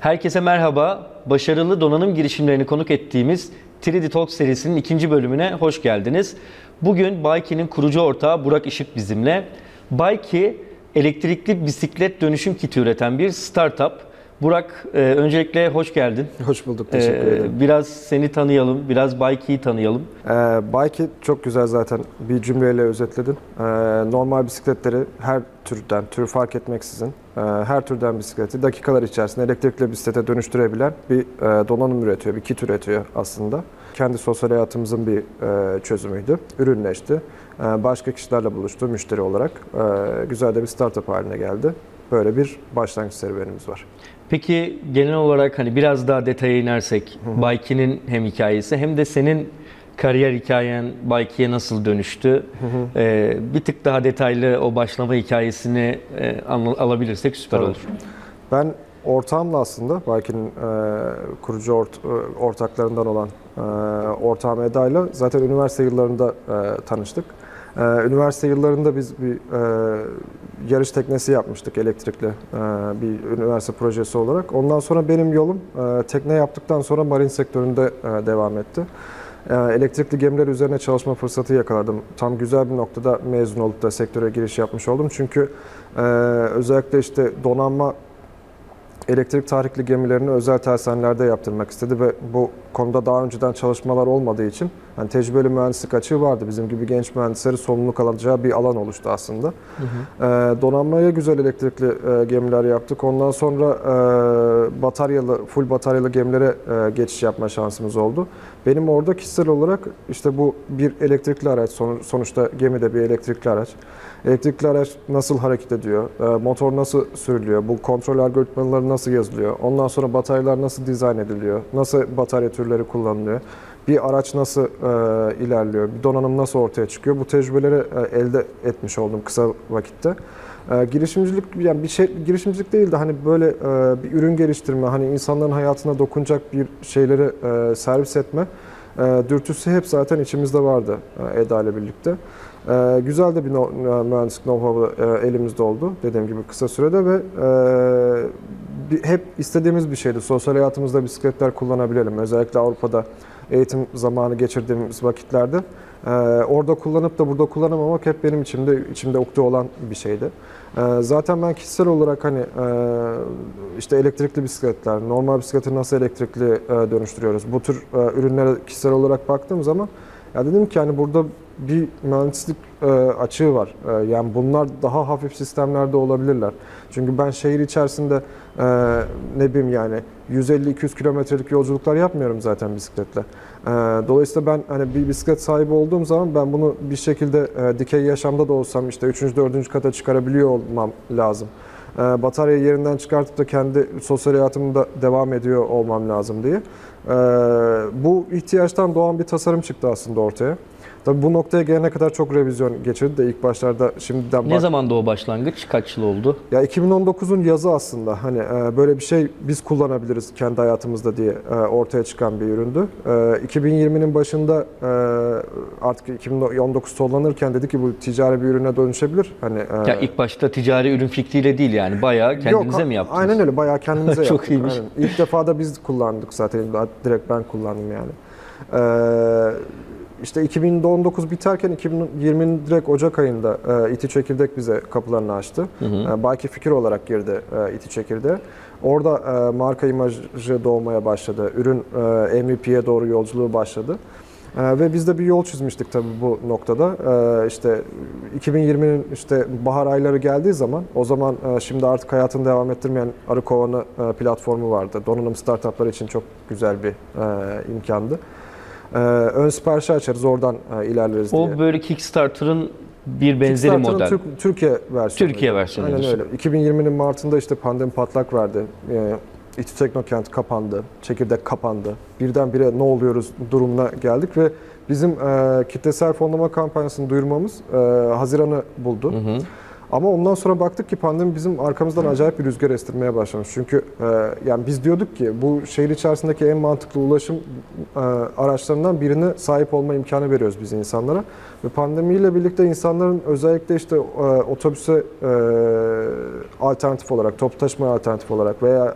Herkese merhaba, başarılı donanım girişimlerini konuk ettiğimiz triditalks serisinin ikinci bölümüne hoş geldiniz. Bugün Byqee'nin kurucu ortağı Burak Işık bizimle. Byqee, elektrikli bisiklet dönüşüm kiti üreten bir startup. Burak, öncelikle hoş geldin. Hoş bulduk, teşekkür ederim. Biraz seni tanıyalım, biraz Byqee'yi tanıyalım. Byqee çok güzel zaten, bir cümleyle özetledin. Normal bisikletleri her türden, tür fark etmeksizin, her türden bisikleti dakikalar içerisinde elektrikli bisiklete dönüştürebilen bir donanım üretiyor, bir kit üretiyor aslında. Kendi sosyal hayatımızın bir çözümüydü, ürünleşti. Başka kişilerle buluştu müşteri olarak. Güzel de bir startup haline geldi. Böyle bir başlangıç serüvenimiz var. Peki genel olarak hani biraz daha detaya inersek Byqee'nin hem hikayesi hem de senin kariyer hikayen Byqee'ye nasıl dönüştü? Bir tık daha detaylı o başlama hikayesini alabilirsek süper olur. Ben ortağımla aslında Byqee'nin kurucu ortaklarından olan ortağım Eda'yla zaten üniversite yıllarında tanıştık. Üniversite yıllarında biz bir yarış teknesi yapmıştık elektrikli bir üniversite projesi olarak. Ondan sonra benim yolum tekne yaptıktan sonra marin sektöründe devam etti. Elektrikli gemiler üzerine çalışma fırsatı yakaladım. Tam güzel bir noktada mezun olup da sektöre giriş yapmış oldum. Çünkü özellikle işte donanma elektrik tahrikli gemilerini özel tersanelerde yaptırmak istedi ve bu konuda daha önceden çalışmalar olmadığı için yani tecrübeli mühendislik açığı vardı. Bizim gibi genç mühendisleri sorumluluk alacağı bir alan oluştu aslında. Donanmaya güzel elektrikli gemiler yaptık. Ondan sonra full bataryalı gemilere geçiş yapma şansımız oldu. Benim orada kişisel olarak işte bu bir elektrikli araç, sonuçta gemi de bir elektrikli araç. Elektrikli araç nasıl hareket ediyor, motor nasıl sürülüyor, bu kontrol algoritmaları nasıl yazılıyor, ondan sonra bataryalar nasıl dizayn ediliyor, nasıl batarya türleri kullanılıyor, bir araç nasıl ilerliyor, bir donanım nasıl ortaya çıkıyor, bu tecrübeleri elde etmiş oldum kısa vakitte. Girişimcilik, yani bir şey girişimcilik değil de hani böyle bir ürün geliştirme, hani insanların hayatına dokunacak bir şeyleri servis etme dürtüsü hep zaten içimizde vardı Eda ile birlikte. Güzel de bir mühendislik know-how elimizde oldu dediğim gibi kısa sürede ve hep istediğimiz bir şeydi. Sosyal hayatımızda bisikletler kullanabilelim. Özellikle Avrupa'da eğitim zamanı geçirdiğimiz vakitlerde orada kullanıp da burada kullanamamak hep benim içimde ukde olan bir şeydi. Zaten ben kişisel olarak hani işte elektrikli bisikletler, normal bisikleti nasıl elektrikli dönüştürüyoruz? Bu tür ürünlere kişisel olarak baktığım zaman ya dedim ki hani burada bir mühendislik açığı var. Yani bunlar daha hafif sistemlerde olabilirler. Çünkü ben şehir içerisinde ne bileyim yani 150-200 kilometrelik yolculuklar yapmıyorum zaten bisikletle. Dolayısıyla ben hani bir bisiklet sahibi olduğum zaman ben bunu bir şekilde dikey yaşamda da olsam işte 3. 4. kata çıkarabiliyor olmam lazım. Bataryayı yerinden çıkartıp da kendi sosyal hayatımda devam ediyor olmam lazım diye. Bu ihtiyaçtan doğan bir tasarım çıktı aslında ortaya. Tabii bu noktaya gelene kadar çok revizyon geçirdi de ilk başlarda şimdiden... Ne zamanda o başlangıç? Kaç yıl oldu? Ya 2019'un yazı aslında. Hani böyle bir şey biz kullanabiliriz kendi hayatımızda diye ortaya çıkan bir üründü. 2020'nin başında artık 2019 sonlanırken dedi ki bu ticari bir ürüne dönüşebilir. Hani ya ilk başta ticari ürün fikriyle değil yani bayağı kendinize mi yaptınız? Aynen öyle, bayağı kendimize çok yaptık. Iyiymiş. Aynen. İlk defa da biz kullandık zaten. Direkt ben kullandım yani. İşte 2019 biterken 2020'nin direkt Ocak ayında İTÜ Çekirdek bize kapılarını açtı. Byqee fikir olarak girdi İTÜ Çekirdek'e. Orada marka imajı doğmaya başladı. Ürün MVP'ye doğru yolculuğu başladı. Ve biz de bir yol çizmiştik tabii bu noktada. İşte 2020'nin işte bahar ayları geldiği zaman, o zaman şimdi artık hayatını devam ettirmeyen Arı Kovan'ı platformu vardı. Donanım startupları için çok güzel bir imkandı. Ön siparişi açarız, oradan ilerleriz diye. O böyle Kickstarter'ın bir benzeri model. Türkiye versiyonu. Türkiye versiyonu. Aynen öyle. 2020'nin Mart'ında işte pandemi patlak verdi. İTÜ Teknokent kapandı, Çekirdek kapandı. Birdenbire ne oluyoruz durumuna geldik ve bizim kitlesel fonlama kampanyasını duyurmamız Haziran'ı buldu. Ama ondan sonra baktık ki pandemi bizim arkamızdan acayip bir rüzgar estirmeye başlamış. Çünkü yani biz diyorduk ki bu şehir içerisindeki en mantıklı ulaşım araçlarından birine sahip olma imkanı veriyoruz biz insanlara. Ve pandemiyle birlikte insanların özellikle işte otobüse alternatif olarak, toplu taşımaya alternatif olarak veya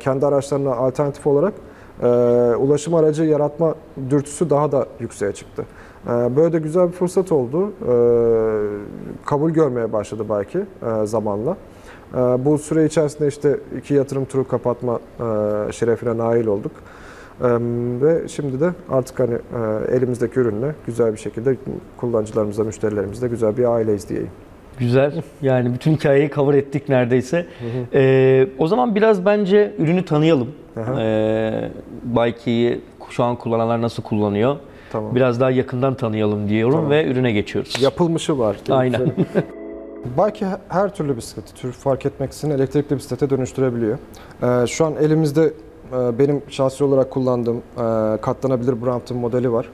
kendi araçlarına alternatif olarak ulaşım aracı yaratma dürtüsü daha da yükseğe çıktı. Böyle de güzel bir fırsat oldu. Kabul görmeye başladı belki zamanla. Bu süre içerisinde işte 2 yatırım turu kapatma şerefine nail olduk. Ve şimdi de artık hani elimizdeki ürünle güzel bir şekilde kullanıcılarımızla, müşterilerimizle güzel bir aileyiz diyeyim. Güzel. Yani bütün hikayeyi cover ettik neredeyse. O zaman biraz bence ürünü tanıyalım. Byqee'yi şu an kullananlar nasıl kullanıyor? Tamam. Biraz daha yakından tanıyalım diyorum ve ürüne geçiyoruz. Yapılmışı var. Aynen. Byqee her türlü bisikleti, tür fark etmeksizin elektrikli bisiklete dönüştürebiliyor. Şu an elimizde benim şahsi olarak kullandığım katlanabilir Brompton modeli var.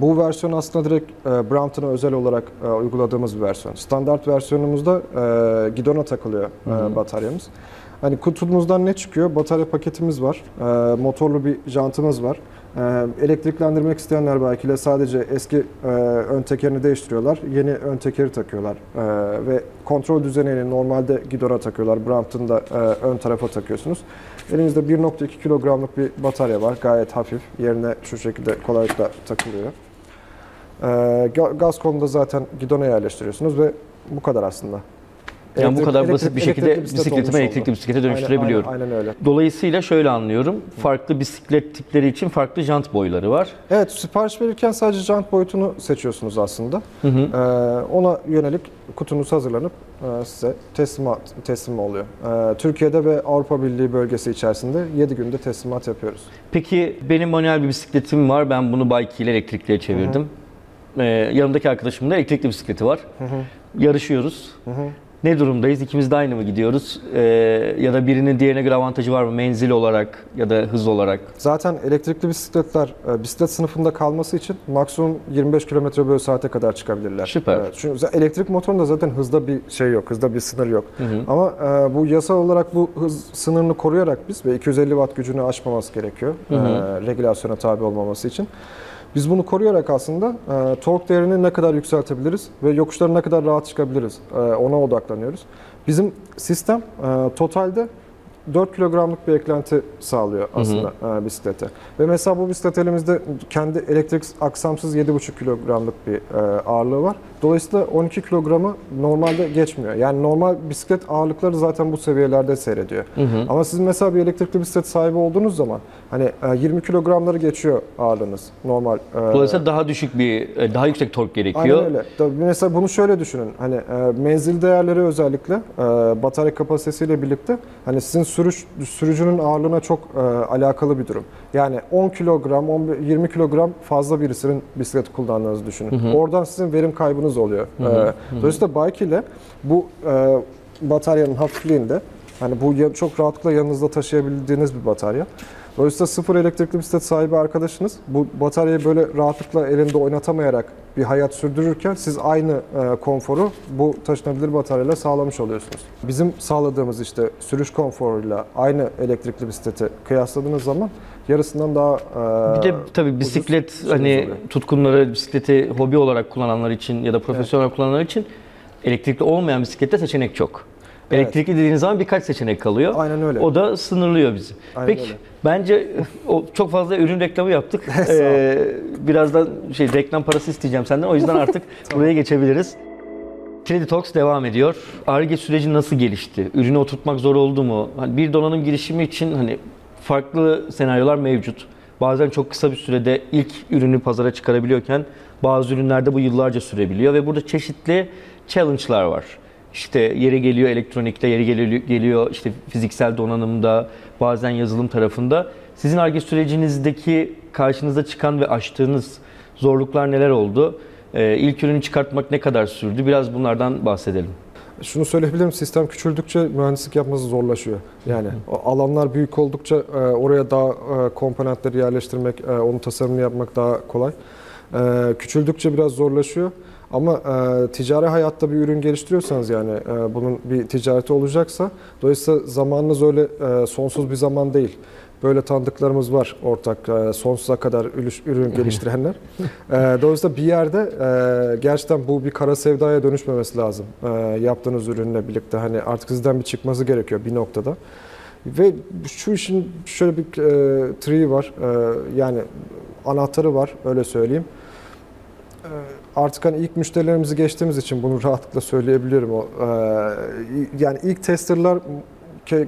Bu versiyon aslında direkt Brompton'a özel olarak uyguladığımız bir versiyon. Standart versiyonumuzda gidona takılıyor bataryamız. Hani kutumuzdan ne çıkıyor? Batarya paketimiz var, motorlu bir jantımız var. Elektriklendirmek isteyenler belki de sadece eski ön tekerini değiştiriyorlar, yeni ön tekeri takıyorlar ve kontrol düzenini normalde gidora takıyorlar, Brompton'da ön tarafa takıyorsunuz. Elinizde 1.2 kilogramlık bir batarya var, gayet hafif, yerine şu şekilde kolaylıkla takılıyor. Gaz kolunu da zaten gidona yerleştiriyorsunuz ve bu kadar aslında. Yani bu kadar basit bir şekilde bisikletimi elektrikli bisiklete dönüştürebiliyorum. Aynen öyle. Dolayısıyla şöyle anlıyorum, farklı bisiklet tipleri için farklı jant boyları var. Evet, sipariş verirken sadece jant boyutunu seçiyorsunuz aslında. Ona yönelik kutunuz hazırlanıp size teslim oluyor. Türkiye'de ve Avrupa Birliği bölgesi içerisinde 7 günde teslimat yapıyoruz. Peki benim manuel bir bisikletim var, ben bunu Byqee ile elektrikliye çevirdim. Yanımdaki arkadaşımın da elektrikli bisikleti var. Yarışıyoruz. Ne durumdayız? İkimiz de aynı mı gidiyoruz? Ya da birinin diğerine göre avantajı var mı? Menzil olarak ya da hız olarak. Zaten elektrikli bisikletler bisiklet sınıfında kalması için maksimum 25 km/saate kadar çıkabilirler. Süper. Çünkü elektrik motorunda zaten hızda bir şey yok, hızda bir sınır yok. Ama bu yasal olarak bu hız sınırını koruyarak biz ve 250 watt gücünü aşmaması gerekiyor regülasyona tabi olmaması için. Biz bunu koruyarak aslında tork değerini ne kadar yükseltebiliriz ve yokuşları ne kadar rahat çıkabiliriz ona odaklanıyoruz. Bizim sistem totalde 4 kilogramlık bir eklenti sağlıyor aslında bisiklete. Ve mesela bu bisiklet elimizde kendi elektrik aksamsız 7,5 kilogramlık bir ağırlığı var. Dolayısıyla 12 kilogramı normalde geçmiyor. Yani normal bisiklet ağırlıkları zaten bu seviyelerde seyrediyor. Ama siz mesela bir elektrikli bisiklet sahibi olduğunuz zaman hani 20 kilogramları geçiyor ağırlığınız normal. Dolayısıyla daha düşük bir, daha yüksek tork gerekiyor. Aynen öyle. Tabii mesela bunu şöyle düşünün. Hani menzil değerleri özellikle batarya kapasitesiyle birlikte hani sizin sürücünün ağırlığına çok alakalı bir durum. Yani 10 kilogram, 20 kilogram fazla birisinin bisiklet kullandığınızı düşünün. Oradan sizin verim kaybınız oluyor. Dolayısıyla Byqee ile bu bataryanın hafifliğinde, hani bu çok rahatlıkla yanınızda taşıyabildiğiniz bir batarya. Dolayısıyla sıfır elektrikli bisiklet sahibi arkadaşınız bu bataryayı böyle rahatlıkla elinde oynatamayarak bir hayat sürdürürken siz aynı konforu bu taşınabilir bataryayla sağlamış oluyorsunuz. Bizim sağladığımız işte sürüş konforuyla aynı elektrikli bisikleti kıyasladığınız zaman yarısından daha bir de tabii bisiklet hani tutkunları, bisikleti hobi olarak kullananlar için ya da profesyonel kullananlar için elektrikli olmayan bisiklette seçenek çok. Elektrikli dediğiniz zaman birkaç seçenek kalıyor. Aynen öyle. O da sınırlıyor bizi. Aynen peki öyle. Bence çok fazla ürün reklamı yaptık. Birazdan reklam parası isteyeceğim senden. O yüzden artık buraya geçebiliriz. Triditalks devam ediyor. Ar-Ge süreci nasıl gelişti? Ürünü oturtmak zor oldu mu? Bir donanım girişimi için hani farklı senaryolar mevcut. Bazen çok kısa bir sürede ilk ürünü pazara çıkarabiliyorken bazı ürünlerde bu yıllarca sürebiliyor ve burada çeşitli challenge'lar var. İşte yeri geliyor elektronikte, yeri geliyor işte fiziksel donanımda, bazen yazılım tarafında. Sizin Ar-Ge sürecinizdeki karşınıza çıkan ve aştığınız zorluklar neler oldu? İlk ürünü çıkartmak ne kadar sürdü? Biraz bunlardan bahsedelim. Şunu söyleyebilirim, sistem küçüldükçe mühendislik yapması zorlaşıyor. Yani alanlar büyük oldukça oraya daha komponentleri yerleştirmek, onun tasarımını yapmak daha kolay. Küçüldükçe biraz zorlaşıyor. Ama ticari hayatta bir ürün geliştiriyorsanız, yani bunun bir ticareti olacaksa, dolayısıyla zamanınız öyle sonsuz bir zaman değil. Böyle tanıdıklarımız var ortak, sonsuza kadar ürün geliştirenler. Dolayısıyla bir yerde gerçekten bu bir kara sevdaya dönüşmemesi lazım. Yaptığınız ürünle birlikte hani artık sizden bir çıkması gerekiyor bir noktada. Ve şu işin şöyle bir triği var, yani anahtarı var, öyle söyleyeyim. Artık hani ilk müşterilerimizi geçtiğimiz için bunu rahatlıkla söyleyebilirim. Yani ilk testerlar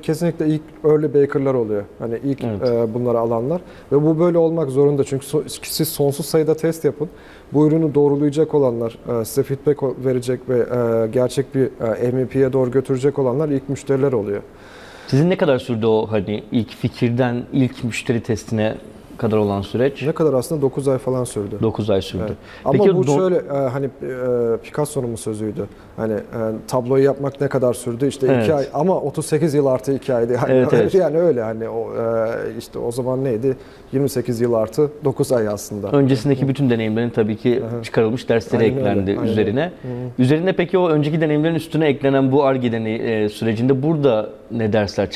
kesinlikle ilk early baker'lar oluyor. Hani ilk, evet, bunları alanlar. Ve bu böyle olmak zorunda. Çünkü siz sonsuz sayıda test yapın. Bu ürünü doğrulayacak olanlar, size feedback verecek ve gerçek bir MVP'ye doğru götürecek olanlar ilk müşteriler oluyor. Sizin ne kadar sürdü o hani ilk fikirden ilk müşteri testine kadar olan süreç? Ne kadar aslında? 9 ay falan sürdü. 9 ay sürdü. Evet. Ama peki, bu şöyle hani Picasso'nun mu sözüydü? Hani tabloyu yapmak ne kadar sürdü? İşte 2 evet, ay ama 38 yıl artı 2 aydı. Yani, evet, evet, yani öyle hani o, işte o zaman neydi? 28 yıl artı 9 ay aslında. Öncesindeki bütün deneyimlerin tabii ki çıkarılmış dersleri aynen eklendi öyle, üzerine. Aynen. Üzerine peki o önceki deneyimlerin üstüne eklenen bu Ar-Ge deneyi sürecinde burada ne dersler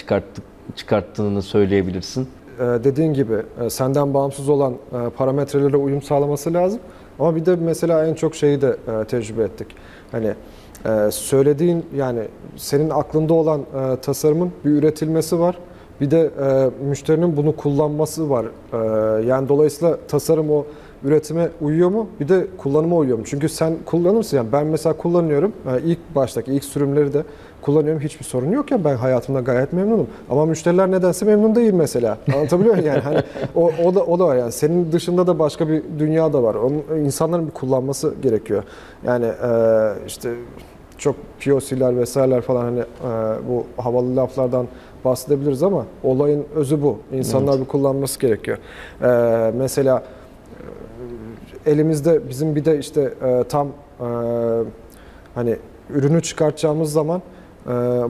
çıkarttığını söyleyebilirsin? Dediğin gibi senden bağımsız olan parametrelere uyum sağlaması lazım. Ama bir de mesela en çok şeyi de tecrübe ettik. Hani söylediğin, yani senin aklında olan tasarımın bir üretilmesi var. Bir de müşterinin bunu kullanması var. Yani dolayısıyla tasarım o üretime uyuyor mu? Bir de kullanıma uyuyor mu? Çünkü sen kullanırsın. Yani ben mesela kullanıyorum. İlk baştaki ilk sürümleri de kullanıyorum. Hiçbir sorun yok ya. Ben hayatımda gayet memnunum. Ama müşteriler nedense memnun değil mesela. Anlatabiliyor muyum? Yani hani o da var yani. Senin dışında da başka bir dünya da var. Onun, insanların bir kullanması gerekiyor. Yani işte çok POC'ler vesaireler falan hani bu havalı laflardan bahsedebiliriz ama olayın özü bu. İnsanlar, evet, bir kullanması gerekiyor. Mesela elimizde bizim bir de işte tam hani ürünü çıkartacağımız zaman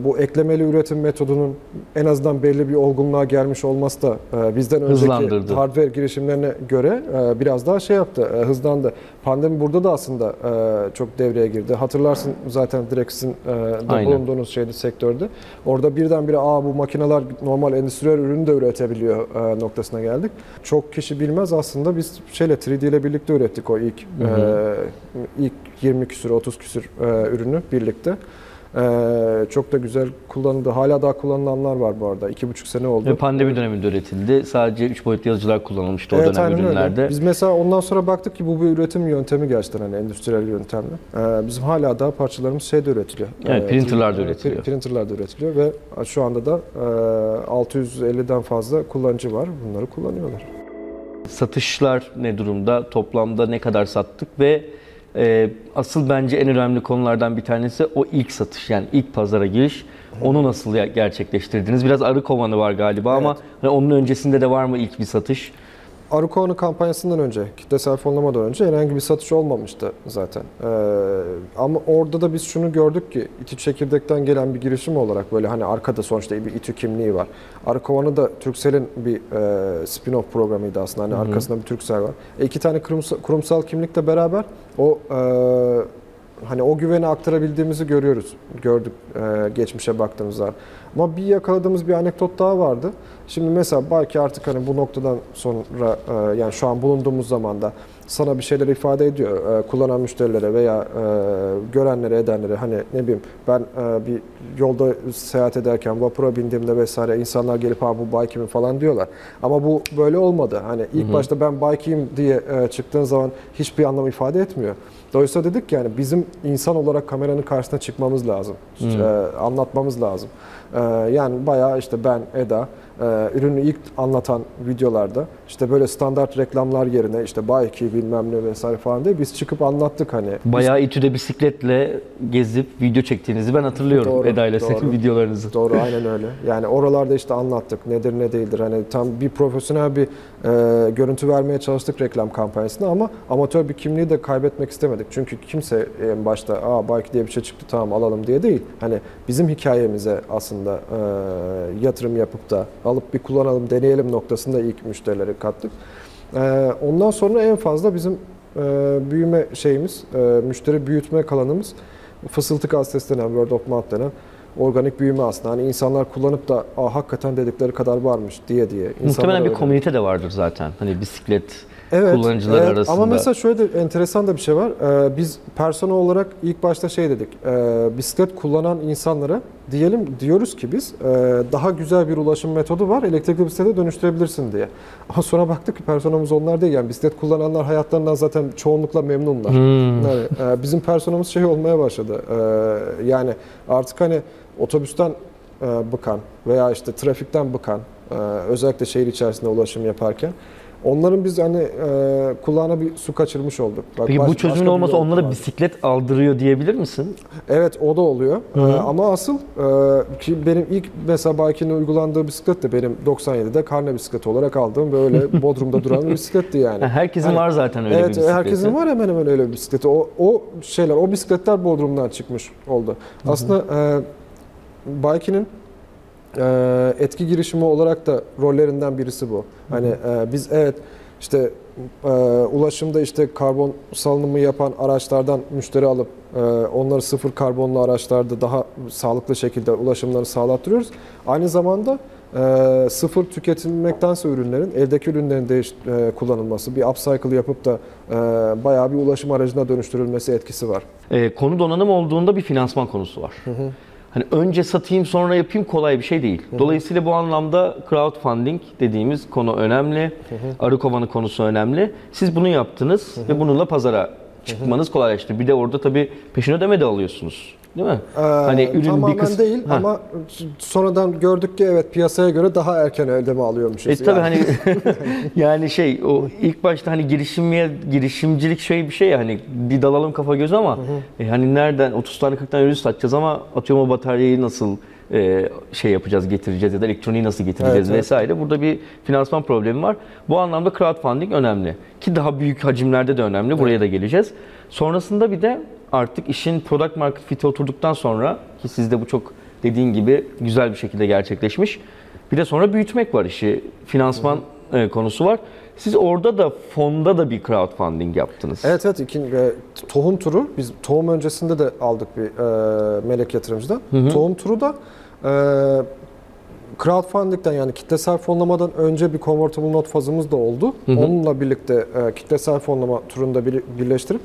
bu eklemeli üretim metodunun en azından belli bir olgunluğa gelmiş olması da bizden önceki hardware girişimlerine göre biraz daha şey yaptı, hızlandı. Pandemi burada da aslında çok devreye girdi. Hatırlarsın zaten DREX'in bulunduğunuz şeydi, sektörde. Orada birdenbire bu makineler normal endüstriyel ürünü de üretebiliyor noktasına geldik. Çok kişi bilmez aslında biz şeyle 3D ile birlikte ürettik o ilk, ilk 20 küsür 30 küsür ürünü birlikte. Çok da güzel kullanıldı. Hala daha kullanılanlar var bu arada. 2,5 sene oldu. Pandemi döneminde üretildi. Sadece 3 boyutlu yazıcılar kullanılmıştı o dönem ürünlerde. Öyle. Biz mesela ondan sonra baktık ki bu bir üretim yöntemi gerçekten, hani endüstriyel yöntemle. Bizim hala daha parçalarımız şeyde üretiliyor. Evet, printerlarda üretiliyor. Printerlarda üretiliyor ve şu anda da 650'den fazla kullanıcı var. Bunları kullanıyorlar. Satışlar ne durumda? Toplamda ne kadar sattık ve asıl bence en önemli konulardan bir tanesi o ilk satış, yani ilk pazara giriş. Onu nasıl gerçekleştirdiniz? Biraz Arı Kovan'ı var galiba, evet, ama hani onun öncesinde de var mı ilk bir satış? Arı Kovan'ın kampanyasından önce, kitlesel fonlamadan önce herhangi bir satış olmamıştı zaten. Ama orada da biz şunu gördük ki İTÜ Çekirdek'ten gelen bir girişim olarak böyle hani arkada sonuçta bir İTÜ kimliği var. Arı Kovan'ı da Türkcell'in bir spin-off programıydı aslında. Hani arkasında bir Türkcell var. 2 tane kurumsal kimlikle beraber o hani o güveni aktarabildiğimizi gördük geçmişe baktığımızda. Ama bir yakaladığımız bir anekdot daha vardı. Şimdi mesela belki artık hani bu noktadan sonra yani şu an bulunduğumuz zamanda sana bir şeyler ifade ediyor. Kullanan müşterilere veya görenlere, edenlere, hani ne bileyim ben bir yolda seyahat ederken vapura bindiğimde vesaire insanlar gelip bu Byqee'mi falan diyorlar. Ama bu böyle olmadı. Hani ilk başta ben Byqee'yim diye çıktığın zaman hiçbir anlam ifade etmiyor. Dolayısıyla dedik ki yani bizim insan olarak kameranın karşısına çıkmamız lazım. Anlatmamız lazım. Yani bayağı işte ben, Eda, ürünü ilk anlatan videolarda işte böyle standart reklamlar yerine işte Byqee bilmem ne vesaire falan diye biz çıkıp anlattık hani. Bayağı İTÜ'de bisikletle gezip video çektiğinizi ben hatırlıyorum. Doğru, Eda ile senin videolarınızı. Doğru, aynen öyle. Yani oralarda işte anlattık nedir ne değildir. Hani tam bir profesyonel bir görüntü vermeye çalıştık reklam kampanyasında ama amatör bir kimliği de kaybetmek istemedik. Çünkü kimse en başta Byqee diye bir şey çıktı tamam alalım diye değil. Hani bizim hikayemize aslında yatırım yapıp da alıp bir kullanalım, deneyelim noktasında ilk müşterileri kattık. Ondan sonra en fazla bizim büyüme şeyimiz, müşteri büyütme kalanımız fısıltı gazetesi denen, word of mouth denen organik büyüme aslında. Hani insanlar kullanıp da hakikaten dedikleri kadar varmış diye. Muhtemelen bir komünite de vardır zaten. Hani bisiklet kullanıcılar arasında. Ama mesela şöyle de enteresan da bir şey var. Biz personel olarak ilk başta şey dedik. Bisiklet kullanan insanlara diyoruz ki biz daha güzel bir ulaşım metodu var. Elektrikli bisiklete dönüştürebilirsin diye. Ama sonra baktık ki personelimiz onlar değil. Yani bisiklet kullananlar hayatlarından zaten çoğunlukla memnunlar. Hmm. Yani, bizim personelimiz şey olmaya başladı. Yani artık hani otobüsten bıkan veya işte trafikten bıkan, özellikle şehir içerisinde ulaşım yaparken onların biz hani kulağına bir su kaçırmış olduk. Bak, peki bu çözümün olmasa onlara var. Bisiklet aldırıyor diyebilir misin? Evet, o da oluyor. Ama asıl ki benim ilk mesela Byqee'nin uygulandığı bisiklet de benim 97'de karne bisikleti olarak aldığım böyle Bodrum'da duran bir bisikletti yani. Herkesin var zaten öyle bir bisikleti. Evet, herkesin var hemen hemen öyle bir bisikleti. O bisikletler Bodrum'dan çıkmış oldu. Hı-hı. Aslında Byqee'nin etki girişimi olarak da rollerinden birisi bu. Hani biz işte ulaşımda işte karbon salınımı yapan araçlardan müşteri alıp onları sıfır karbonlu araçlarda daha sağlıklı şekilde ulaşımlarını sağlattırıyoruz. Aynı zamanda sıfır tüketilmektense ürünlerin, eldeki ürünlerin de kullanılması, bir upcycle yapıp da bayağı bir ulaşım aracına dönüştürülmesi etkisi var. Konu donanım olduğunda bir finansman konusu var. Hı hı. Hani önce satayım sonra yapayım kolay bir şey değil. Dolayısıyla bu anlamda crowdfunding dediğimiz konu önemli. Arı Kovanı konusu önemli. Siz bunu yaptınız ve bununla pazara çıkmanız kolaylaştı. Bir de orada tabii peşin ödeme de alıyorsunuz. Değil mi? Hani ürün tamamen bir kısmı değil ama sonradan gördük ki evet piyasaya göre daha erken ödeme alıyormuşuz. Tabii yani. Yani şey o ilk başta hani girişimcilik bir şey ya hani bir dalalım kafa göz ama hani nereden 30 tane 40 tane ürün satacağız ama atıyorum o bataryayı nasıl yapacağız, getireceğiz ya da elektroniği nasıl getireceğiz vesaire. Evet. Burada bir finansman problemi var. Bu anlamda crowdfunding önemli ki daha büyük hacimlerde de önemli. Evet. Buraya da geleceğiz. Sonrasında bir de artık işin product market fit'e oturduktan sonra ki sizde bu çok dediğin gibi güzel bir şekilde gerçekleşmiş. Bir de sonra büyütmek var işi. Finansman konusu var. Siz orada da fonda da bir crowdfunding yaptınız. Evet. Tohum turu. Biz tohum öncesinde de aldık bir melek yatırımcıdan. Tohum turu da crowdfunding'den yani kitlesel fonlamadan önce bir convertible note fazımız da oldu. Onunla birlikte kitlesel fonlama turunda birleştirip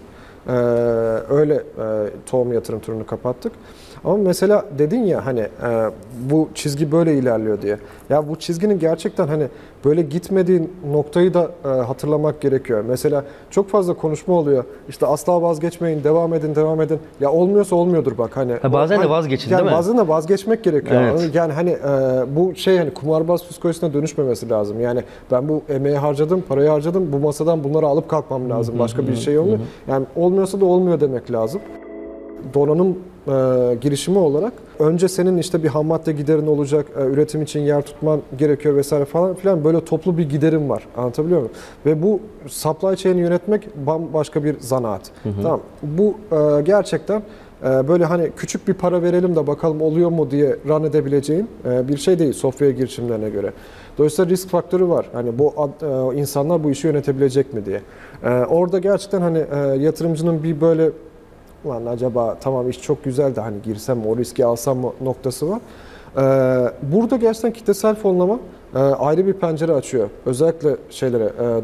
öyle tohum yatırım turunu kapattık. Ama mesela dedin ya hani bu çizgi böyle ilerliyor diye. Ya bu çizginin gerçekten hani böyle gitmediği noktayı da hatırlamak gerekiyor. Mesela çok fazla konuşma oluyor. İşte asla vazgeçmeyin, devam edin. Ya olmuyorsa olmuyordur bak hani. Bazen de vazgeçin yani, değil mi? Bazen de vazgeçmek gerekiyor. Evet. Yani hani bu hani kumarbaz psikolojisine dönüşmemesi lazım. Yani ben bu emeği harcadım, parayı harcadım. Bu masadan bunları alıp kalkmam lazım. Başka bir şey olmuyor. Yani olmuyorsa da olmuyor demek lazım. Donanım girişimi olarak önce senin işte bir ham madde giderin olacak, üretim için yer tutman gerekiyor vesaire falan filan böyle toplu bir giderim var. Anlatabiliyor muyum? Ve bu supply chain'i yönetmek bambaşka bir zanaat. Tamam. Bu gerçekten böyle hani küçük bir para verelim de bakalım oluyor mu diye run edebileceğin bir şey değil software girişimlerine göre. Dolayısıyla risk faktörü var. Hani bu insanlar bu işi yönetebilecek mi diye. Orada gerçekten hani yatırımcının bir böyle lan acaba tamam iş çok güzel de hani girsem o riski alsam mı noktası var. Burada gerçekten kitlesel fonlama ayrı bir pencere açıyor. Özellikle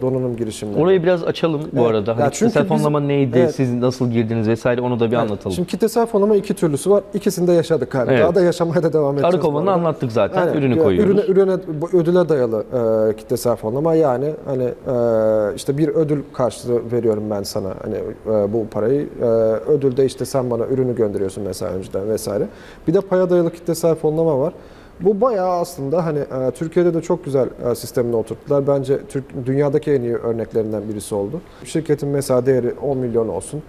donanım girişimleri. Orayı biraz açalım bu arada. Hani kitlesel fonlama neydi, siz nasıl girdiniz vesaire onu da bir anlatalım. Şimdi kitlesel fonlama iki türlüsü var. İkisini de yaşadık galiba. Daha da yaşamaya da devam edeceğiz. Arı Kovanı'nı anlattık zaten. Yani, ürünü koyuyoruz. Ödüle dayalı kitlesel fonlama yani hani işte bir ödül karşılığı veriyorum ben sana. Hani bu parayı ödülde işte sen bana ürünü gönderiyorsun mesela önceden vesaire. Bir de paya dayalı kitlesel fonlama var. Bu bayağı aslında hani Türkiye'de de çok güzel sistemine oturttular. Bence dünyadaki en iyi örneklerinden birisi oldu. Şirketin mesela değeri 10 milyon olsun.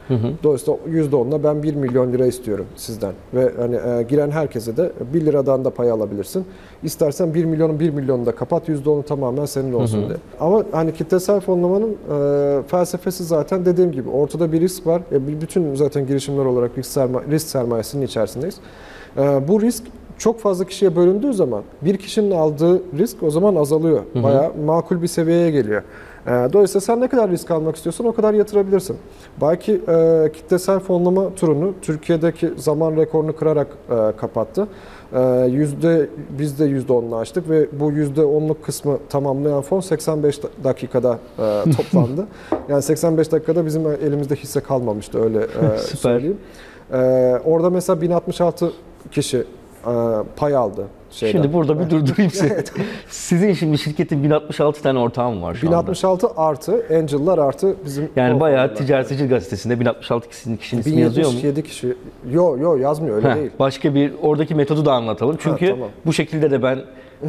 Dolayısıyla %10'la ben 1 milyon lira istiyorum sizden. Ve hani giren herkese de 1 liradan da pay alabilirsin. İstersen 1 milyonun 1 milyonunu da kapat, %10'u tamamen senin olsun diye. Ama hani kitlesel fonlamanın felsefesi zaten dediğim gibi ortada bir risk var. Bütün zaten girişimler olarak risk sermayesinin içerisindeyiz. Bu risk çok fazla kişiye bölündüğü zaman bir kişinin aldığı risk o zaman azalıyor. Bayağı makul bir seviyeye geliyor. Dolayısıyla sen ne kadar risk almak istiyorsan o kadar yatırabilirsin. Belki kitlesel fonlama turunu Türkiye'deki zaman rekorunu kırarak kapattı. Biz de %10'la açtık ve bu %10'luk kısmı tamamlayan fon 85 dakikada toplandı. Yani 85 dakikada bizim elimizde hisse kalmamıştı, öyle söyleyeyim. Orada mesela 1066 kişi pay aldı. Şeyden. Şimdi burada bir durdurayım sizi. Evet. Sizin şimdi şirketin 1066 tane ortağım var şu 1066 anda. 1066 artı Angel'lar artıi bizim... Yani bayağı Ticaret Sicil Gazetesi'nde 1066 kişinin ismi yazıyor mu? 1077 kişi. Yo yazmıyor, öyle değil. Başka bir oradaki metodu da anlatalım. Çünkü tamam. Bu şekilde de ben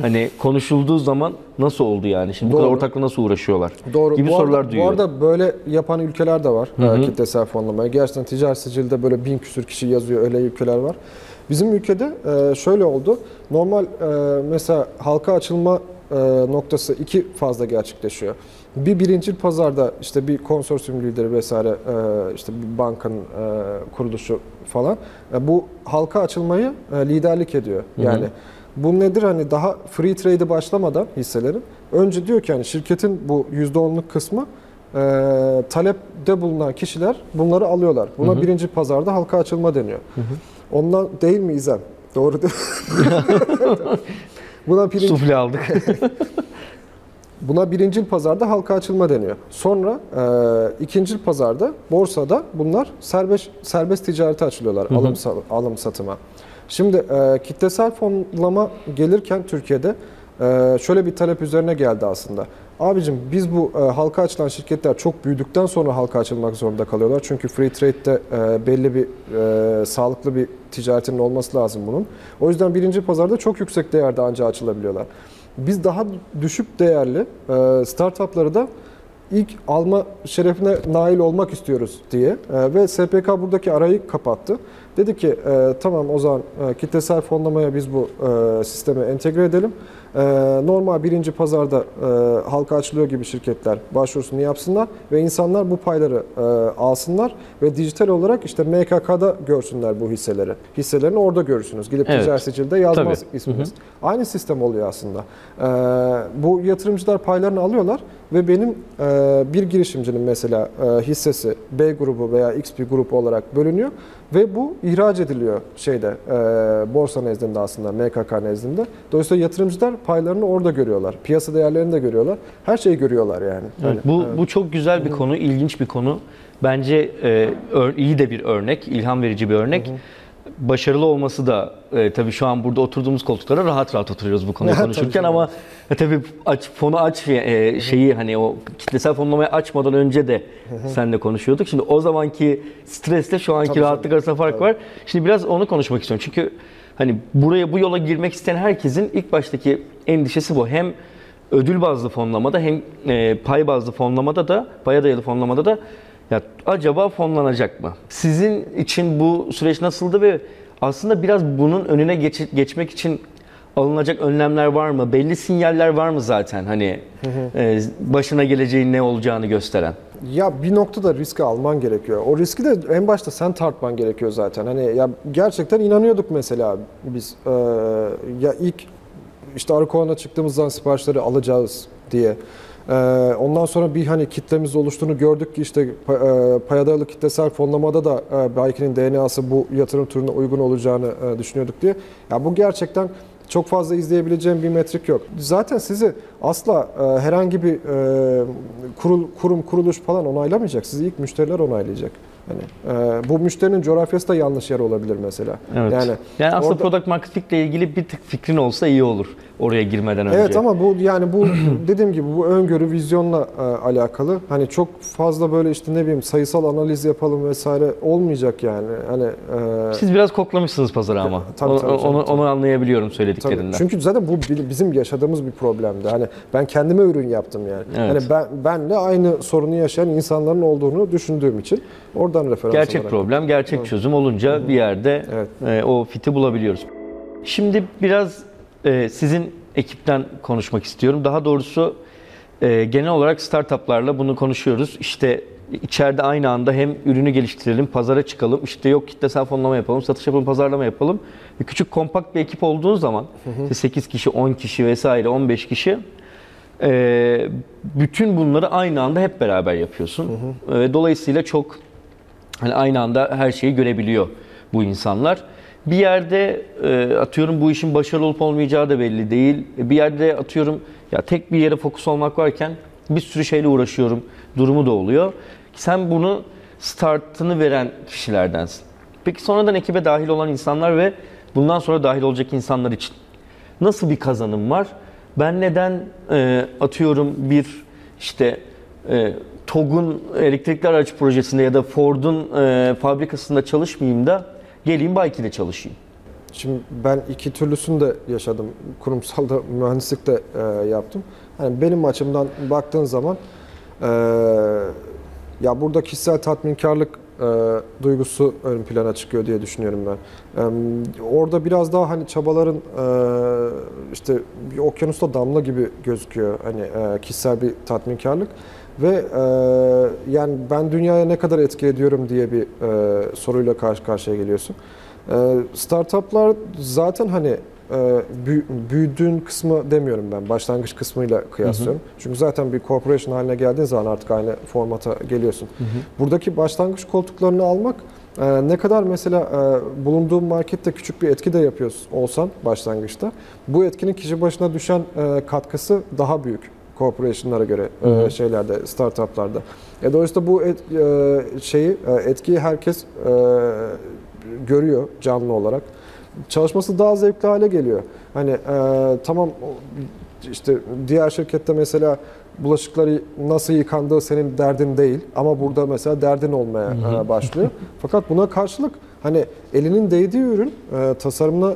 hani konuşulduğu zaman nasıl oldu yani? Şimdi bu kadar ortakla nasıl uğraşıyorlar? Doğru. Gibi bu sorular arada, duyuyorum. Bu arada böyle yapan ülkeler de var. Kitlesel fonlamaya. Gerçekten Ticaret Sicil'de böyle 1000 küsur kişi yazıyor. Öyle ülkeler var. Bizim ülkede şöyle oldu. Normal mesela halka açılma noktası 2 fazla gerçekleşiyor. Bir birincil pazarda işte bir konsorsiyum lideri vesaire işte bir bankanın kuruluşu falan. Bu halka açılmayı liderlik ediyor. Yani bu nedir, hani daha free trade'i başlamadan hisselerin. Önce diyor ki hani şirketin bu %10'luk kısmı talepte bulunan kişiler bunları alıyorlar. Buna birincil pazarda halka açılma deniyor. Ondan değil mi İzem? Doğru değil mi? Sufle aldık. Buna birincil pazarda halka açılma deniyor. Sonra ikincil pazarda, borsada bunlar serbest ticarete açılıyorlar. Alım satıma. Şimdi kitlesel fonlama gelirken Türkiye'de şöyle bir talep üzerine geldi aslında. Abicim biz bu halka açılan şirketler çok büyüdükten sonra halka açılmak zorunda kalıyorlar. Çünkü free trade'de belli bir sağlıklı bir ticaretinin olması lazım bunun. O yüzden birinci pazarda çok yüksek değerde ancak açılabiliyorlar. Biz daha düşük değerli startupları da ilk alma şerefine nail olmak istiyoruz diye ve SPK buradaki arayı kapattı. Dedi ki tamam o zaman kitlesel fonlamaya biz bu sisteme entegre edelim. Normal birinci pazarda halka açılıyor gibi şirketler başvurusunu yapsınlar ve insanlar bu payları alsınlar ve dijital olarak işte MKK'da görsünler bu hisseleri. Hisselerini orada görürsünüz. Gidip Ticaret Sicil'de yazmaz isminiz. Aynı sistem oluyor aslında. Bu yatırımcılar paylarını alıyorlar ve benim bir girişimcinin mesela hissesi B grubu veya XP grubu olarak bölünüyor ve bu ihraç ediliyor şeyde borsa nezdinde, aslında MKK nezdinde. Dolayısıyla yatırımcılar paylarını orada görüyorlar. Piyasa değerlerini de görüyorlar. Her şeyi görüyorlar yani. Evet, bu çok güzel bir konu, ilginç bir konu. Bence iyi de bir örnek, ilham verici bir örnek. Başarılı olması da tabii şu an burada oturduğumuz koltuklara rahat rahat oturuyoruz bu konuyu konuşurken ama tabii hani o kitlesel fonlamayı açmadan önce de seninle konuşuyorduk. Şimdi o zamanki stresle şu anki rahatlık arasında fark var. Şimdi biraz onu konuşmak istiyorum. Çünkü hani bu yola girmek isteyen herkesin ilk baştaki endişesi bu. Hem ödül bazlı fonlamada hem pay bazlı fonlamada da, paya dayalı fonlamada da ya acaba fonlanacak mı? Sizin için bu süreç nasıldı ve aslında biraz bunun önüne geçmek için alınacak önlemler var mı? Belli sinyaller var mı zaten hani başına geleceğin ne olacağını gösteren? Ya bir noktada riski alman gerekiyor. O riski de en başta sen tartman gerekiyor zaten. Hani ya gerçekten inanıyorduk mesela biz ya ilk işte Arı Kovan'a çıktığımızdan siparişleri alacağız diye. Ondan sonra bir hani kitlemiz oluştuğunu gördük ki işte paya dayalı kitlesel fonlamada da Byqee'nin DNA'sı bu yatırım türüne uygun olacağını düşünüyorduk diye. Ya bu gerçekten çok fazla izleyebileceğim bir metrik yok. Zaten sizi asla herhangi bir kuruluş falan onaylamayacak. Sizi ilk müşteriler onaylayacak. Yani, bu müşterinin coğrafyası da yanlış yer olabilir mesela. Evet. Yani aslında product market fit ile ilgili bir tık fikrin olsa iyi olur oraya girmeden önce. Evet ama bu yani bu dediğim gibi bu öngörü, vizyonla alakalı. Hani çok fazla böyle işte ne bileyim sayısal analiz yapalım vesaire olmayacak yani. Hani siz biraz koklamışsınız pazarı ama. Onu anlayabiliyorum söylediklerinden. Çünkü zaten bu bizim yaşadığımız bir problemdi. Hani ben kendime ürün yaptım yani. Evet. Hani benle aynı sorunu yaşayan insanların olduğunu düşündüğüm için oradan referans gerçek olarak. Problem, gerçek çözüm olunca bir yerde o fiti bulabiliyoruz. Şimdi biraz sizin ekipten konuşmak istiyorum. Daha doğrusu genel olarak startuplarla bunu konuşuyoruz. İşte içeride aynı anda hem ürünü geliştirelim, pazara çıkalım, işte yok kitlesel fonlama yapalım, satış yapalım, pazarlama yapalım. Küçük kompakt bir ekip olduğunuz zaman 8 kişi, 10 kişi vesaire 15 kişi Bütün bunları aynı anda hep beraber yapıyorsun. Hı hı. Dolayısıyla çok hani aynı anda her şeyi görebiliyor bu insanlar. Bir yerde atıyorum bu işin başarılı olup olmayacağı da belli değil. Bir yerde atıyorum ya tek bir yere fokus olmak varken bir sürü şeyle uğraşıyorum durumu da oluyor. Sen bunu startını veren kişilerdensin. Peki sonradan ekibe dahil olan insanlar ve bundan sonra dahil olacak insanlar için nasıl bir kazanım var? Ben neden atıyorum bir işte Togg'un elektrikli araç projesinde ya da Ford'un fabrikasında çalışmayayım da geleyim Byqee'de çalışayım? Şimdi ben iki türlüsünü de yaşadım. Kurumsal da mühendislik de yaptım. Yani benim açımdan baktığın zaman ya burada kişisel tatminkarlık duygusu ön plana çıkıyor diye düşünüyorum ben. Orada biraz daha hani çabaların işte bir okyanusta damla gibi gözüküyor hani kişisel bir tatminkarlık ve yani ben dünyaya ne kadar etki ediyorum diye bir soruyla karşı karşıya geliyorsun. Startuplar zaten hani büyüdüğün kısmı demiyorum ben, başlangıç kısmıyla kıyaslıyorum. Hı hı. Çünkü zaten bir corporation haline geldiğin zaman artık aynı formata geliyorsun. Hı hı. Buradaki başlangıç koltuklarını almak ne kadar mesela bulunduğun markette küçük bir etki de yapıyorsun olsan başlangıçta, bu etkinin kişi başına düşen katkısı daha büyük corporation'lara göre şeylerde, startuplarda. Dolayısıyla bu etkiyi herkes görüyor canlı olarak. Çalışması daha zevkli hale geliyor. Hani tamam işte diğer şirkette mesela bulaşıkları nasıl yıkandığı senin derdin değil ama burada mesela derdin olmaya başlıyor. Fakat buna karşılık hani elinin değdiği ürün, tasarımına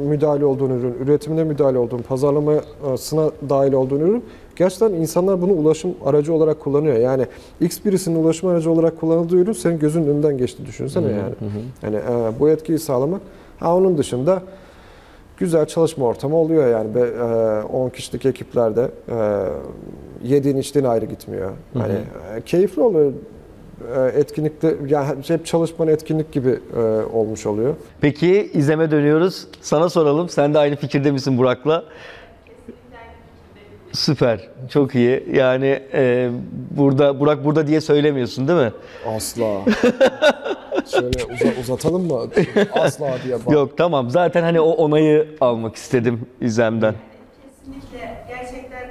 müdahale olduğun ürün, üretimine müdahale olduğun, pazarlamasına dahil olduğun ürün, gerçekten insanlar bunu ulaşım aracı olarak kullanıyor. Yani X birisinin ulaşım aracı olarak kullanıldığı ürün senin gözünün önünden geçti, düşünsene yani. Yani bu etkiyi sağlamak. Ha, onun dışında güzel çalışma ortamı oluyor yani. 10 kişilik ekiplerde yediğin içtiğin ayrı gitmiyor. Hani keyifli oluyor. Etkinlikte yani hep çalışmanın etkinlik gibi olmuş oluyor. Peki İzlem'e dönüyoruz. Sana soralım. Sen de aynı fikirde misin Burak'la? Süper. Çok iyi. Yani burada Burak burada diye söylemiyorsun değil mi? Asla. Şöyle uzatalım mı? Asla diye bak. Yok tamam. Zaten hani o onayı almak istedim İzlem'den. Kesinlikle. Gerçekten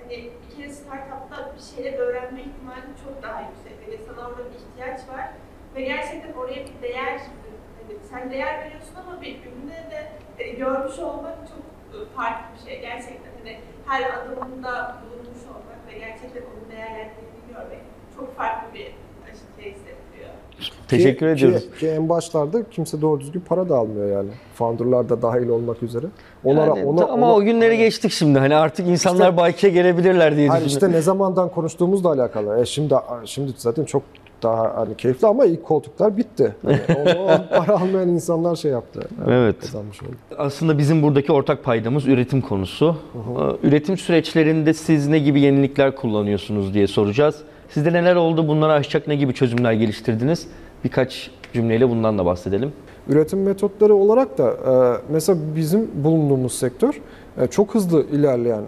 hani bir kere startup'ta bir şeyler öğrenme ihtimali çok daha yüksek. Yani sana orada bir ihtiyaç var ve gerçekten oraya bir değer, hani sen değer veriyorsun ama bir üründe de görmüş olmak çok farklı bir şey. Gerçekten hani her adımında bulunmuş olmak ve gerçekten onun değerlendiğini görmek çok farklı bir şey hissettiriyor. Teşekkür ediyoruz. Ki en başlarda kimse doğru düzgün para da almıyor yani. Founder'lar da dahil olmak üzere. Onlara, yani, ama o günleri geçtik şimdi. Hani artık insanlar işte, Byqee'ye gelebilirler diye düşünüyorum. İşte ne zamandan konuştuğumuzla alakalı. Şimdi zaten çok daha hani keyifli ama ilk koltuklar bitti. Yani o para almayan insanlar şey yaptı. Yani evet. Kazanmış oldu. Aslında bizim buradaki ortak paydamız üretim konusu. Uh-huh. Üretim süreçlerinde siz ne gibi yenilikler kullanıyorsunuz diye soracağız. Sizde neler oldu? Bunları aşacak ne gibi çözümler geliştirdiniz? Birkaç cümleyle bundan da bahsedelim. Üretim metotları olarak da mesela bizim bulunduğumuz sektör çok hızlı ilerleyen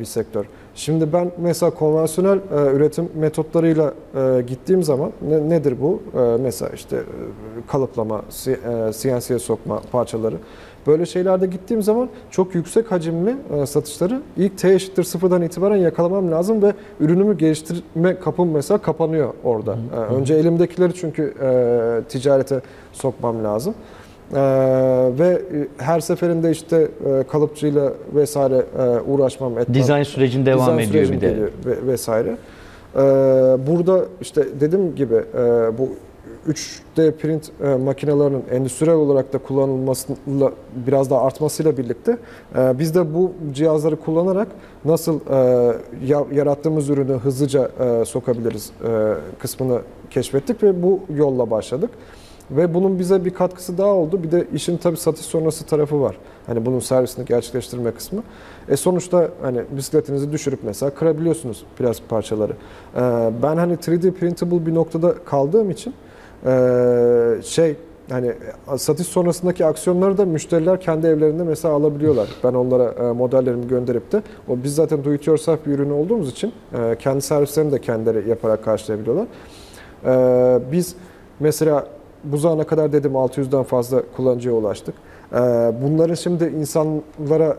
bir sektör. Şimdi ben mesela konvansiyonel üretim metotlarıyla gittiğim zaman nedir bu? Mesela işte kalıplama, CNC'ye sokma parçaları. Böyle şeylerde gittiğim zaman çok yüksek hacimli satışları ilk T=0'dan itibaren yakalamam lazım ve ürünümü geliştirme kapım mesela kapanıyor orada. Önce elimdekileri çünkü ticarete sokmam lazım. Ve her seferinde işte kalıpçıyla vesaire uğraşmam etmem. Dizayn sürecin devam ediyor bir de. Vesaire. Burada işte dediğim gibi bu 3D print makinelerinin endüstriyel olarak da kullanılmasıyla biraz daha artmasıyla birlikte biz de bu cihazları kullanarak nasıl yarattığımız ürünü hızlıca sokabiliriz kısmını keşfettik ve bu yolla başladık. Ve bunun bize bir katkısı daha oldu. Bir de işin tabii satış sonrası tarafı var. Hani bunun servisini gerçekleştirme kısmı. Sonuçta hani bisikletinizi düşürüp mesela kırabiliyorsunuz plastik parçaları. Ben hani 3D printable bir noktada kaldığım için hani satış sonrasındaki aksiyonları da müşteriler kendi evlerinde mesela alabiliyorlar. Ben onlara modellerimi gönderip de, o biz zaten do it yourself bir ürünü olduğumuz için kendi servislerini de kendileri yaparak karşılayabiliyorlar. Biz mesela bu zamana kadar dedim 600'den fazla kullanıcıya ulaştık. Bunları şimdi insanlara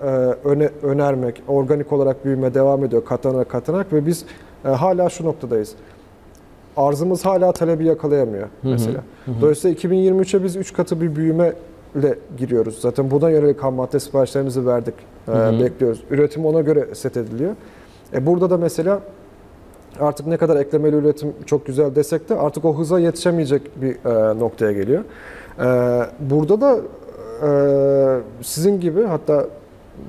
önermek, organik olarak büyüme devam ediyor katlanarak ve biz hala şu noktadayız. Arzımız hala talebi yakalayamıyor mesela. Dolayısıyla 2023'e biz 3 katı bir büyümeyle giriyoruz. Zaten buna yönelik ham madde siparişlerimizi verdik, bekliyoruz. Üretim ona göre set ediliyor. Burada da mesela artık ne kadar eklemeli üretim çok güzel desek de artık o hıza yetişemeyecek bir noktaya geliyor. Burada da sizin gibi, hatta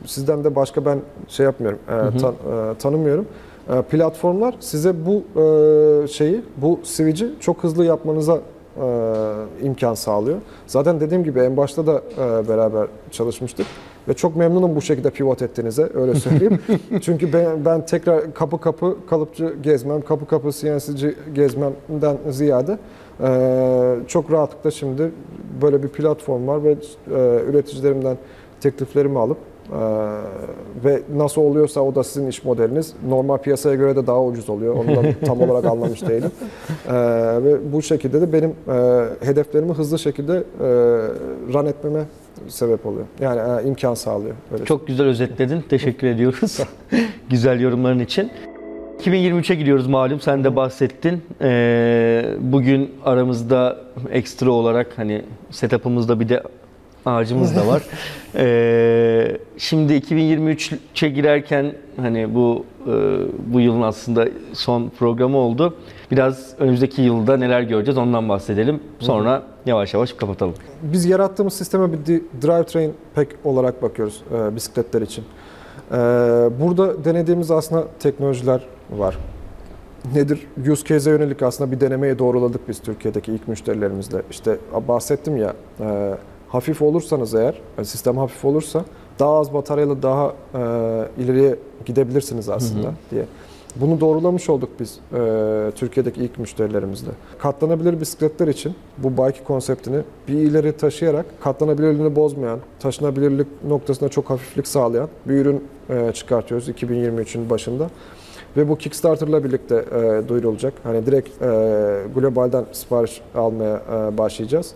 sizden de başka ben şey yapmıyorum, tanımıyorum. Platformlar size bu şeyi, bu switch'i çok hızlı yapmanıza imkan sağlıyor. Zaten dediğim gibi en başta da beraber çalışmıştık ve çok memnunum bu şekilde pivot ettiğinize, öyle söyleyeyim. Çünkü ben tekrar kapı kapı kalıpçı gezmem, kapı kapı CNC'ci gezmemden ziyade çok rahatlıkla şimdi böyle bir platform var ve üreticilerimden tekliflerimi alıp ve nasıl oluyorsa o da sizin iş modeliniz. Normal piyasaya göre de daha ucuz oluyor. Ondan tam olarak anlamış değilim. Ve bu şekilde de benim hedeflerimi hızlı şekilde run etmeme sebep oluyor. Yani imkan sağlıyor. Öyle. Çok güzel özetledin. Teşekkür ediyoruz. Güzel yorumların için. 2023'e gidiyoruz malum. Sen de bahsettin. Bugün aramızda ekstra olarak hani setup'ımızda bir de ağacımız da var. Şimdi 2023'e girerken hani bu yılın aslında son programı oldu. Biraz önümüzdeki yılda neler göreceğiz ondan bahsedelim. Sonra yavaş yavaş kapatalım. Biz yarattığımız sisteme bir drivetrain pack olarak bakıyoruz bisikletler için. Burada denediğimiz aslında teknolojiler var. Nedir? Use case'e yönelik aslında bir denemeyi doğruladık biz Türkiye'deki ilk müşterilerimizle. İşte bahsettim ya, hafif olursanız eğer, yani sistem hafif olursa daha az bataryayla daha ileriye gidebilirsiniz aslında diye. Bunu doğrulamış olduk biz Türkiye'deki ilk müşterilerimizle. Katlanabilir bisikletler için bu Byqee konseptini bir ileri taşıyarak katlanabilirliğini bozmayan, taşınabilirlik noktasına çok hafiflik sağlayan bir ürün çıkartıyoruz 2023'ün başında. Ve bu Kickstarter'la birlikte duyurulacak. Hani direkt globalden sipariş almaya başlayacağız.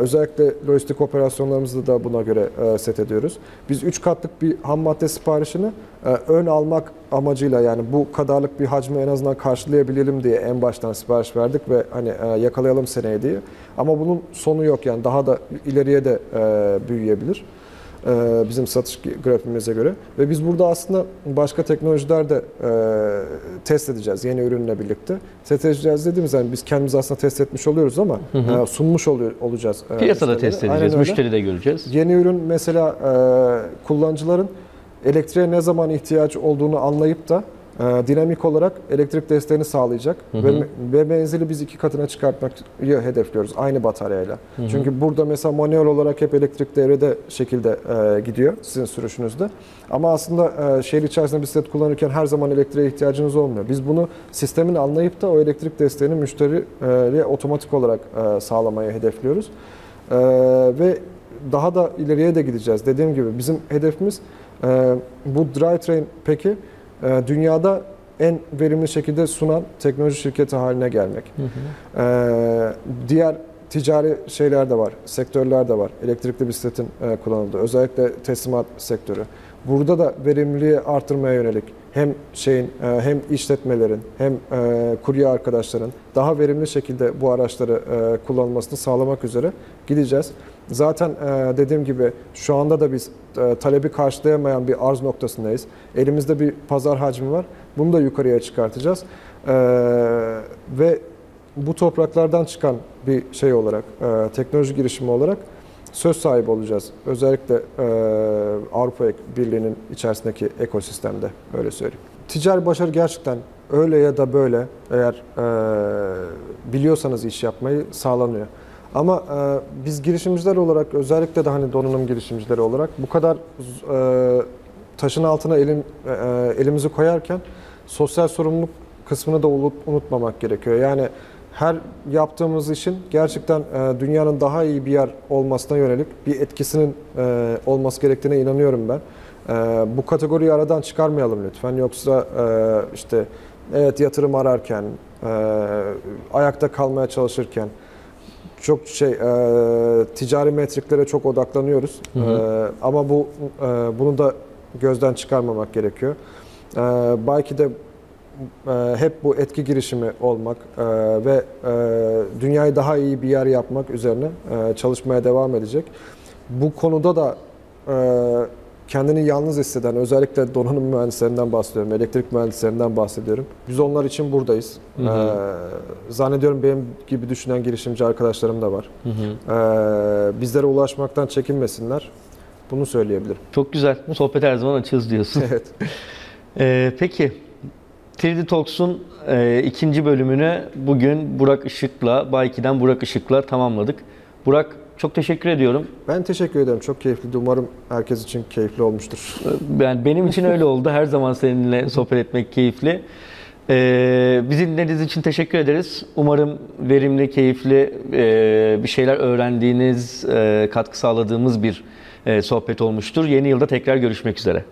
Özellikle lojistik operasyonlarımızı da buna göre set ediyoruz. Biz 3 katlık bir ham madde siparişini ön almak amacıyla, yani bu kadarlık bir hacmi en azından karşılayabilelim diye en baştan sipariş verdik ve hani yakalayalım seneye diye. Ama bunun sonu yok, yani daha da ileriye de büyüyebilir bizim satış grafimize göre. Ve biz burada aslında başka teknolojiler de test edeceğiz yeni ürünle birlikte. Test edeceğiz dediğimiz, yani biz kendimiz aslında test etmiş oluyoruz ama sunmuş olacağız. Piyasada test edeceğiz, müşteri de göreceğiz. Yeni ürün mesela kullanıcıların elektriğe ne zaman ihtiyaç olduğunu anlayıp da dinamik olarak elektrik desteğini sağlayacak ve menzili biz 2 katına çıkartmayı hedefliyoruz aynı bataryayla. Çünkü burada mesela manuel olarak hep elektrik devrede şekilde gidiyor sizin sürüşünüzde. Ama aslında şehir içerisinde bisiklet kullanırken her zaman elektriğe ihtiyacınız olmuyor. Biz bunu sistemin anlayıp da o elektrik desteğini müşteriye otomatik olarak sağlamayı hedefliyoruz. Ve daha da ileriye de gideceğiz. Dediğim gibi bizim hedefimiz bu drivetrain peki dünyada en verimli şekilde sunan teknoloji şirketi haline gelmek. Diğer ticari şeyler de var, sektörler de var. Elektrikli bisikletin kullanıldığı, özellikle teslimat sektörü. Burada da verimliliği artırmaya yönelik hem hem işletmelerin hem kurye arkadaşların daha verimli şekilde bu araçları kullanmasını sağlamak üzere gideceğiz. Zaten dediğim gibi şu anda da biz talebi karşılayamayan bir arz noktasındayız. Elimizde bir pazar hacmi var. Bunu da yukarıya çıkartacağız. Ve bu topraklardan çıkan bir şey olarak, teknoloji girişimi olarak söz sahibi olacağız. Özellikle Avrupa Birliği'nin içerisindeki ekosistemde, öyle söyleyeyim. Ticari başarı gerçekten öyle ya da böyle, eğer biliyorsanız iş yapmayı, sağlanıyor. Ama biz girişimciler olarak, özellikle de hani donanım girişimcileri olarak bu kadar taşın altına elimizi koyarken sosyal sorumluluk kısmını da unutmamak gerekiyor. Yani her yaptığımız işin gerçekten dünyanın daha iyi bir yer olmasına yönelik bir etkisinin olması gerektiğine inanıyorum ben. Bu kategoriyi aradan çıkarmayalım lütfen. Yoksa işte evet, yatırım ararken, ayakta kalmaya çalışırken çok ticari metriklere çok odaklanıyoruz. Hı hı. Ama bunu da gözden çıkarmamak gerekiyor. Belki de hep bu etki girişimi olmak ve dünyayı daha iyi bir yer yapmak üzerine çalışmaya devam edecek. Bu konuda da kendini yalnız hisseden, özellikle donanım mühendislerinden bahsediyorum, elektrik mühendislerinden bahsediyorum. Biz onlar için buradayız. Hı hı. Zannediyorum benim gibi düşünen girişimci arkadaşlarım da var. Hı hı. Bizlere ulaşmaktan çekinmesinler. Bunu söyleyebilirim. Çok güzel. Bu sohbet her zaman açığız diyorsun. Evet. Peki, triditalks'un ikinci bölümünü bugün Burak Işık'la, Byqee'den Burak Işık'la tamamladık. Burak, çok teşekkür ediyorum. Ben teşekkür ederim. Çok keyifliydi. Umarım herkes için keyifli olmuştur. Yani benim için öyle oldu. Her zaman seninle sohbet etmek keyifli. Bizi dinlediğiniz için teşekkür ederiz. Umarım verimli, keyifli, bir şeyler öğrendiğiniz, katkı sağladığımız bir sohbet olmuştur. Yeni yılda tekrar görüşmek üzere.